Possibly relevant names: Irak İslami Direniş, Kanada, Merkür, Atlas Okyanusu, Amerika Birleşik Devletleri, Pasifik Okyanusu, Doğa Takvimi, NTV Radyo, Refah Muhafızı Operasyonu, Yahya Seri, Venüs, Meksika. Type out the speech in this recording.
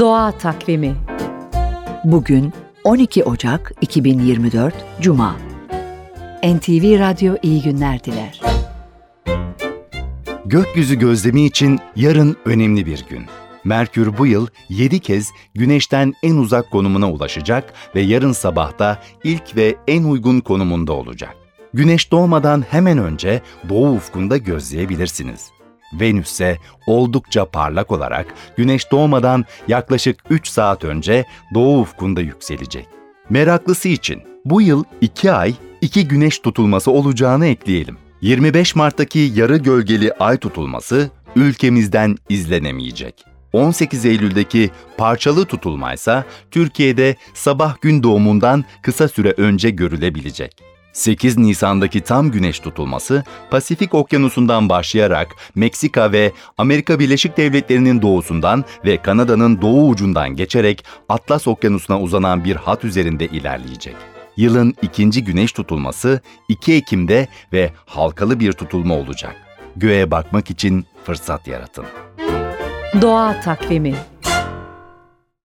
Doğa Takvimi. Bugün 12 Ocak 2024 Cuma. NTV Radyo iyi günler diler. Gökyüzü gözlemi için yarın önemli bir gün. Merkür bu yıl 7 kez Güneş'ten en uzak konumuna ulaşacak ve yarın sabahta ilk ve en uygun konumunda olacak. Güneş doğmadan hemen önce doğu ufkunda gözleyebilirsiniz. Venüs ise oldukça parlak olarak Güneş doğmadan yaklaşık 3 saat önce doğu ufkunda yükselecek. Meraklısı için bu yıl 2 ay 2 güneş tutulması olacağını ekleyelim. 25 Mart'taki yarı gölgeli ay tutulması ülkemizden izlenemeyecek. 18 Eylül'deki parçalı tutulmaysa Türkiye'de sabah gün doğumundan kısa süre önce görülebilecek. 8 Nisan'daki tam güneş tutulması Pasifik Okyanusu'ndan başlayarak Meksika ve Amerika Birleşik Devletleri'nin doğusundan ve Kanada'nın doğu ucundan geçerek Atlas Okyanusu'na uzanan bir hat üzerinde ilerleyecek. Yılın ikinci güneş tutulması 2 Ekim'de ve halkalı bir tutulma olacak. Göğe bakmak için fırsat yaratın. Doğa Takvimi.